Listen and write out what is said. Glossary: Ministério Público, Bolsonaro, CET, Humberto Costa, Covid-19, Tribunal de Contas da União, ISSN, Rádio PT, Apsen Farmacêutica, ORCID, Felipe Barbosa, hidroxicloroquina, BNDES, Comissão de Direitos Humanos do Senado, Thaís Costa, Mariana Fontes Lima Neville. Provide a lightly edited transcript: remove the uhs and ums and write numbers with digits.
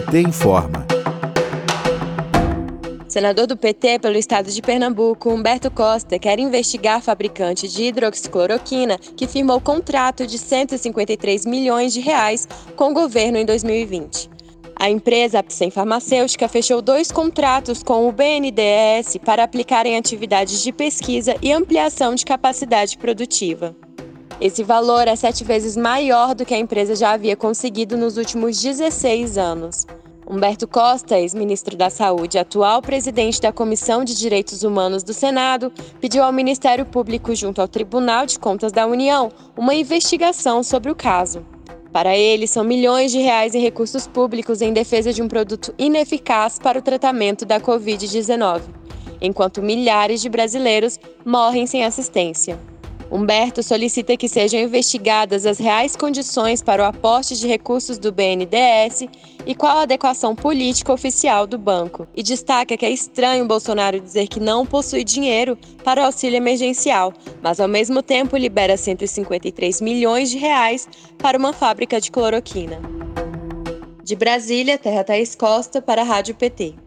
PT informa. Senador do PT pelo estado de Pernambuco, Humberto Costa, quer investigar fabricante de hidroxicloroquina que firmou contrato de 153 milhões de reais com o governo em 2020. A empresa Apsen Farmacêutica fechou 2 contratos com o BNDES para aplicar em atividades de pesquisa e ampliação de capacidade produtiva. Esse valor é 7 vezes maior do que a empresa já havia conseguido nos últimos 16 anos. Humberto Costa, ex-ministro da Saúde e atual presidente da Comissão de Direitos Humanos do Senado, pediu ao Ministério Público, junto ao Tribunal de Contas da União, uma investigação sobre o caso. Para ele, são milhões de reais em recursos públicos em defesa de um produto ineficaz para o tratamento da Covid-19, enquanto milhares de brasileiros morrem sem assistência. Humberto solicita que sejam investigadas as reais condições para o aporte de recursos do BNDES e qual a adequação política oficial do banco. E destaca que é estranho Bolsonaro dizer que não possui dinheiro para o auxílio emergencial, mas ao mesmo tempo libera 153 milhões de reais para uma fábrica de cloroquina. De Brasília, Thaís Costa para a Rádio PT.